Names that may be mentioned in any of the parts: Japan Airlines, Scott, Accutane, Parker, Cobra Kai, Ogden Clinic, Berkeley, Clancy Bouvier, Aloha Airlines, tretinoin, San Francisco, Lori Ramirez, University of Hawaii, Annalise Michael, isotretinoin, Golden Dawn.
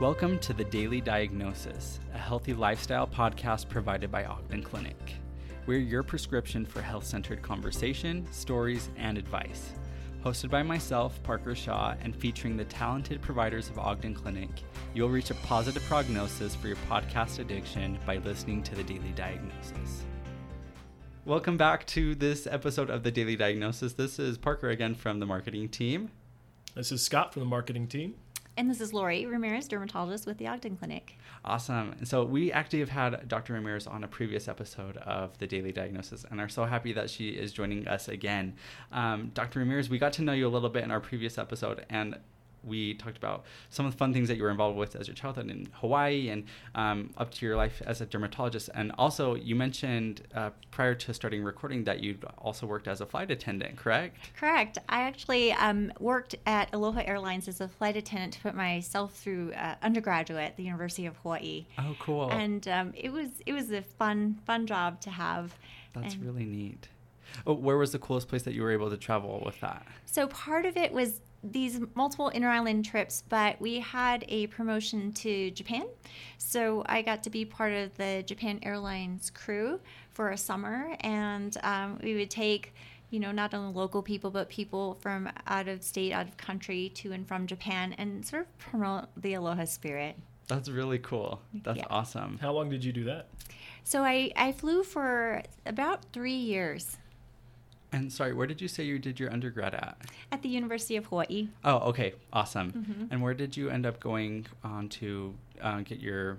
Welcome to The Daily Diagnosis, a healthy lifestyle podcast provided by Ogden Clinic. We're your prescription for health-centered conversation, stories, and advice. Hosted by myself, Parker Shaw, and featuring the talented providers of Ogden Clinic, you'll reach a positive prognosis for your podcast addiction by listening to The Daily Diagnosis. Welcome back to this episode of The Daily Diagnosis. This is Parker again from the marketing team. This is Scott from the marketing team. And this is Lori Ramirez, dermatologist with the Ogden Clinic. Awesome. So we actually have had Dr. Ramirez on a previous episode of The Daily Diagnosis and are so happy that she is joining us again. Dr. Ramirez, we got to know you a little bit in our previous episode, and we talked about some of the fun things that you were involved with as your childhood in Hawaii and up to your life as a dermatologist. And also, you mentioned prior to starting recording that you also worked as a flight attendant, correct? Correct. I actually worked at Aloha Airlines as a flight attendant to put myself through undergraduate at the University of Hawaii. Oh, cool. And it was a fun job to have. That's really neat. Oh, where was the coolest place that you were able to travel with that? So part of it was these multiple inter-island trips, but we had a promotion to Japan. So I got to be part of the Japan Airlines crew for a summer, and we would take, you know, not only local people, but people from out of state, out of country, to and from Japan, and sort of promote the Aloha spirit. That's really cool. That's awesome. How long did you do that? So I flew for about 3 years. And sorry, where did you say you did your undergrad at? At the University of Hawaii. Oh, okay. Awesome. Mm-hmm. And where did you end up going on to get your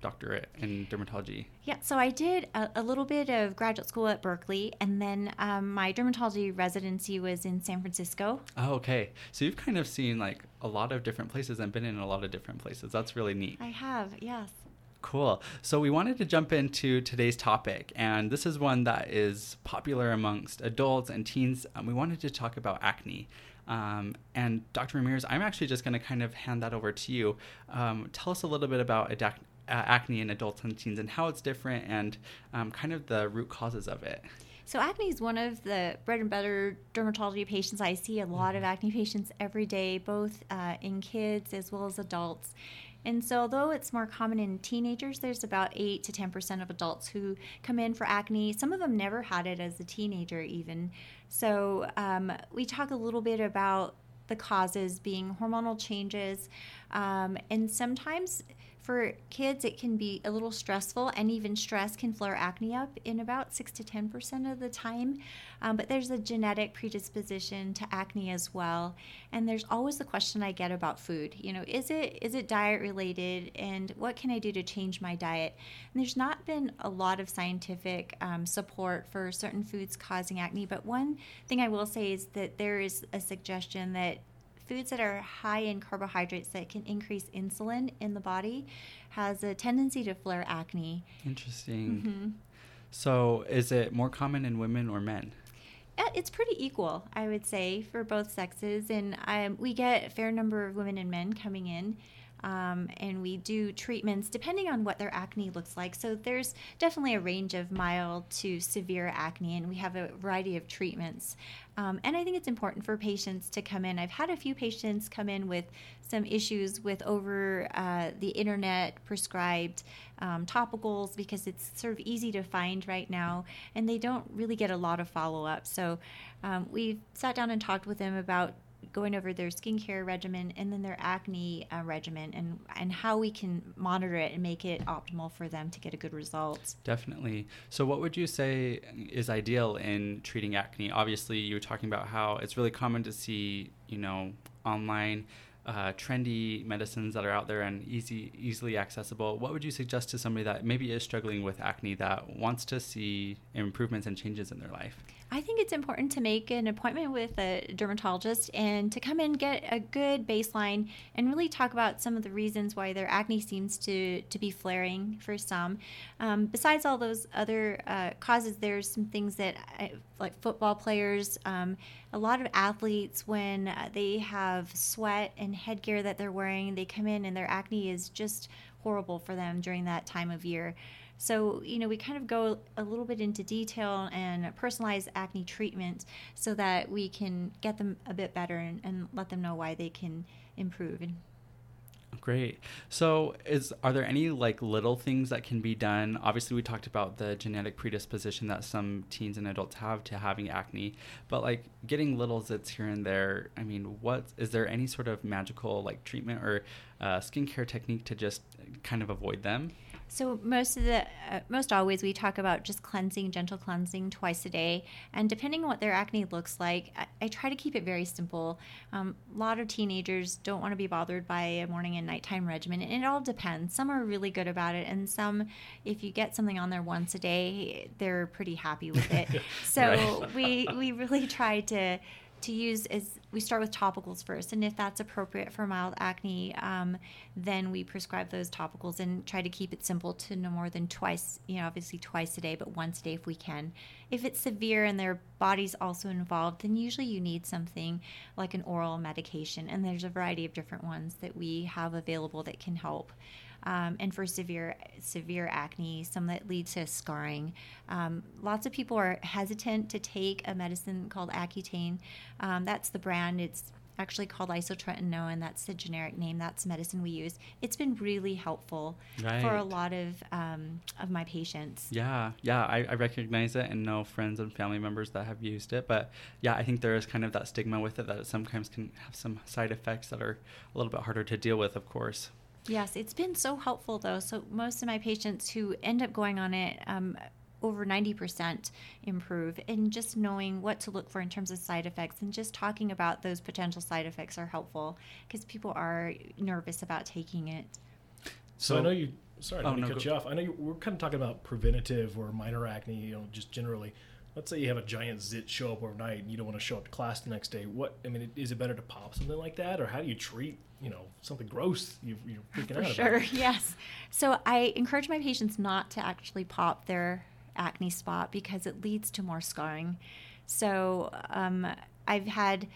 doctorate in dermatology? Yeah, so I did a little bit of graduate school at Berkeley, and then my dermatology residency was in San Francisco. Oh, okay. So you've kind of seen like a lot of different places and been in a lot of different places. That's really neat. I have, yes. Cool. So we wanted to jump into today's topic, and this is one that is popular amongst adults and teens. We wanted to talk about acne. And Dr. Ramirez, I'm actually just going to kind of hand that over to you. Tell us a little bit about acne in adults and teens and how it's different and kind of the root causes of it. So acne is one of the bread and butter dermatology patients. I see a lot of acne patients every day, both in kids as well as adults. And so although it's more common in teenagers, there's about 8 to 10% of adults who come in for acne. Some of them never had it as a teenager even. So we talk a little bit about the causes being hormonal changes. And sometimes for kids, it can be a little stressful, and even stress can flare acne up in about 6 to 10% of the time. But there's a genetic predisposition to acne as well. And there's always the question I get about food. You know, is it diet related, and what can I do to change my diet? And there's not been a lot of scientific support for certain foods causing acne. But one thing I will say is that there is a suggestion that foods that are high in carbohydrates that can increase insulin in the body has a tendency to flare acne. Interesting. Mm-hmm. So is it more common in women or men? It's pretty equal, I would say, for both sexes. And we get a fair number of women and men coming in. And we do treatments depending on what their acne looks like. So there's definitely a range of mild to severe acne, and we have a variety of treatments. And I think it's important for patients to come in. I've had a few patients come in with some issues with over the internet prescribed topicals, because it's sort of easy to find right now, and they don't really get a lot of follow-up. So we sat down and talked with them about going over their skincare regimen and then their acne regimen, and how we can monitor it and make it optimal for them to get a good result. Definitely. So what would you say is ideal in treating acne? Obviously, you were talking about how it's really common to see, you know, online trendy medicines that are out there and easily accessible. What would you suggest to somebody that maybe is struggling with acne that wants to see improvements and changes in their life? I think it's important to make an appointment with a dermatologist and to come in, get a good baseline, and really talk about some of the reasons why their acne seems to be flaring for some. Besides all those other causes, there's some things that, like football players, a lot of athletes, when they have sweat and headgear that they're wearing, they come in and their acne is just horrible for them during that time of year. So, you know, we kind of go a little bit into detail and personalize acne treatment so that we can get them a bit better and let them know why they can improve. Great. So are there any like little things that can be done? Obviously, we talked about the genetic predisposition that some teens and adults have to having acne, but like getting little zits here and there. I mean, is there any sort of magical like treatment or skincare technique to just kind of avoid them? So most always we talk about just cleansing, gentle cleansing twice a day. And depending on what their acne looks like, I try to keep it very simple. A lot of teenagers don't want to be bothered by a morning and nighttime regimen. And it all depends. Some are really good about it. And some, if you get something on there once a day, they're pretty happy with it. So right. we really try to use is we start with topicals first, and if that's appropriate for mild acne, then we prescribe those topicals and try to keep it simple to no more than twice, obviously twice a day, but once a day if we can. If it's severe and their body's also involved, then usually you need something like an oral medication, and there's a variety of different ones that we have available that can help. And for severe acne, some that leads to scarring. Lots of people are hesitant to take a medicine called Accutane. That's the brand. It's actually called isotretinoin. That's the generic name. That's the medicine we use. It's been really helpful for a lot of my patients. Yeah. I recognize it and know friends and family members that have used it. But yeah, I think there is kind of that stigma with it that it sometimes can have some side effects that are a little bit harder to deal with, of course. Yes, it's been so helpful, though. So most of my patients who end up going on it, over 90% improve. And just knowing what to look for in terms of side effects and just talking about those potential side effects are helpful because people are nervous about taking it. So I know you – sorry, I didn't mean to cut you off. I know we're kind of talking about preventative or minor acne, just generally. Let's say you have a giant zit show up overnight and you don't want to show up to class the next day. Is it better to pop something like that, or how do you treat, something gross you're freaking out about? For sure, yes. So I encourage my patients not to actually pop their acne spot because it leads to more scarring. So I've had,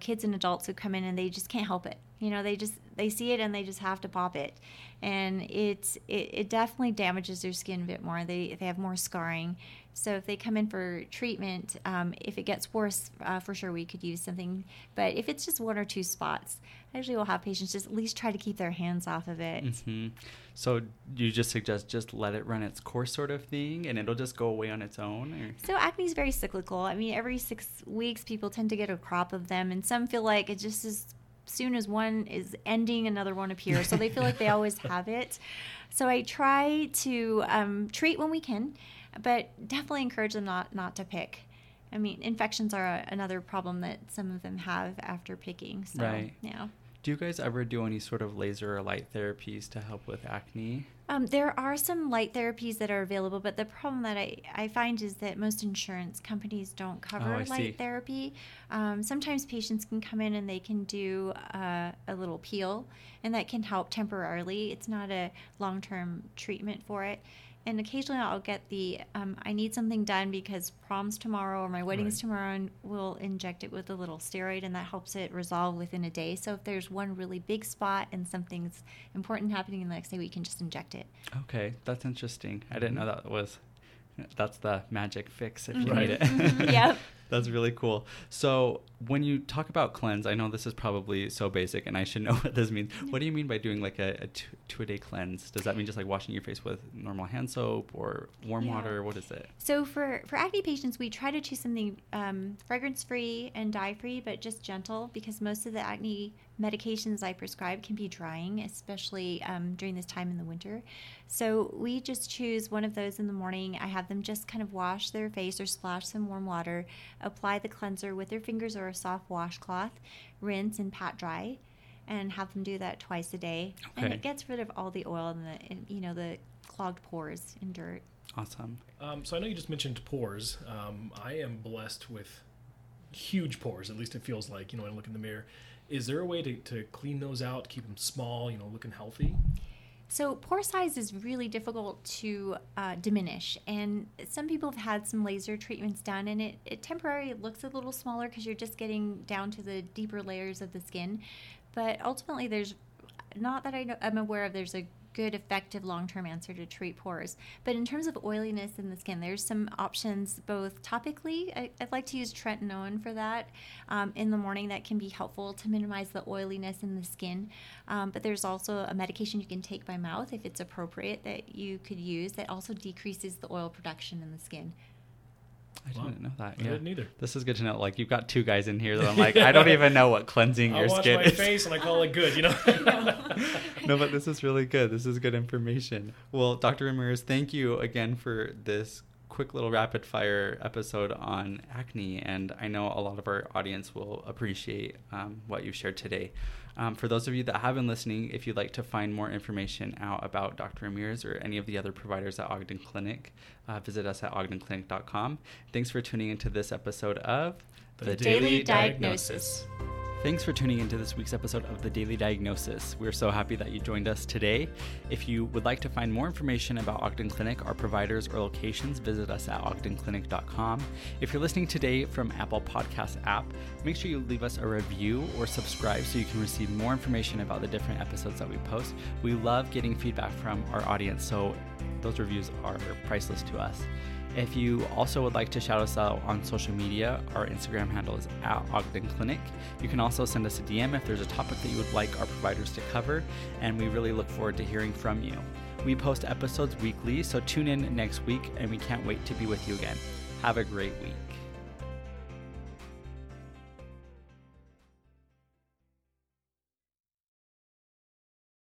kids and adults who come in and they just can't help it. They see it and they just have to pop it. And it definitely damages their skin a bit more. They have more scarring. So if they come in for treatment, if it gets worse, for sure we could use something. But if it's just one or two spots, I usually will have patients just at least try to keep their hands off of it. Mm-hmm. So you just suggest just let it run its course sort of thing, and it'll just go away on its own? Or? So acne is very cyclical. I mean, every 6 weeks people tend to get a crop of them, and some feel like it just is soon as one is ending, another one appears. So they feel like they always have it. So I try to treat when we can, but definitely encourage them not to pick. I mean, infections are another problem that some of them have after picking. So, right. Yeah. Do you guys ever do any sort of laser or light therapies to help with acne? There are some light therapies that are available, but the problem that I find is that most insurance companies don't cover therapy. Sometimes patients can come in and they can do a little peel, and that can help temporarily. It's not a long-term treatment for it. And occasionally I'll get the, I need something done because prom's tomorrow or my wedding's tomorrow, and we'll inject it with a little steroid, and that helps it resolve within a day. So if there's one really big spot and something's important happening the next day, we can just inject it. Okay, that's interesting. I didn't know that's the magic fix if you need it. Mm-hmm. Yep. That's really cool. So when you talk about cleanse, I know this is probably so basic and I should know what this means. What do you mean by doing like a two-a-day cleanse? Does that mean just like washing your face with normal hand soap or warm water? What is it? So for acne patients, we try to choose something fragrance-free and dye-free, but just gentle, because most of the acne medications I prescribe can be drying, especially during this time in the winter. So we just choose one of those in the morning. I have them just kind of wash their face or splash some warm water, apply the cleanser with their fingers or a soft washcloth, rinse and pat dry, and have them do that twice a day. Okay. And it gets rid of all the oil and the clogged pores and dirt. Awesome. So I know you just mentioned pores. I am blessed with huge pores, at least it feels like, when I look in the mirror. Is there a way to clean those out, keep them small, looking healthy? So pore size is really difficult to diminish, and some people have had some laser treatments done, and it temporarily looks a little smaller because you're just getting down to the deeper layers of the skin. But ultimately, there's not that I'm aware of. There's a good, effective long-term answer to treat pores. But in terms of oiliness in the skin, there's some options both topically. I'd like to use tretinoin for that in the morning. That can be helpful to minimize the oiliness in the skin. But there's also a medication you can take by mouth if it's appropriate that you could use that also decreases the oil production in the skin. I didn't know that. Yeah. I didn't either. This is good to know. Like, you've got two guys in here that I'm like, I don't even know what cleansing your skin is. I wash my face and I call it good, you know? No, but this is really good. This is good information. Well, Dr. Ramirez, thank you again for this quick little rapid fire episode on acne. And I know a lot of our audience will appreciate what you've shared today. For those of you that have been listening, if you'd like to find more information out about Dr. Ramirez or any of the other providers at Ogden Clinic, visit us at ogdenclinic.com. Thanks for tuning into this episode of The Daily Diagnosis. Thanks for tuning into this week's episode of The Daily Diagnosis. We're so happy that you joined us today. If you would like to find more information about Ogden Clinic, our providers or locations, visit us at ogdenclinic.com. If you're listening today from Apple Podcasts app, make sure you leave us a review or subscribe so you can receive more information about the different episodes that we post. We love getting feedback from our audience, so those reviews are priceless to us. If you also would like to shout us out on social media, our Instagram handle is at Ogden Clinic. You can also send us a DM if there's a topic that you would like our providers to cover, and we really look forward to hearing from you. We post episodes weekly, so tune in next week, and we can't wait to be with you again. Have a great week.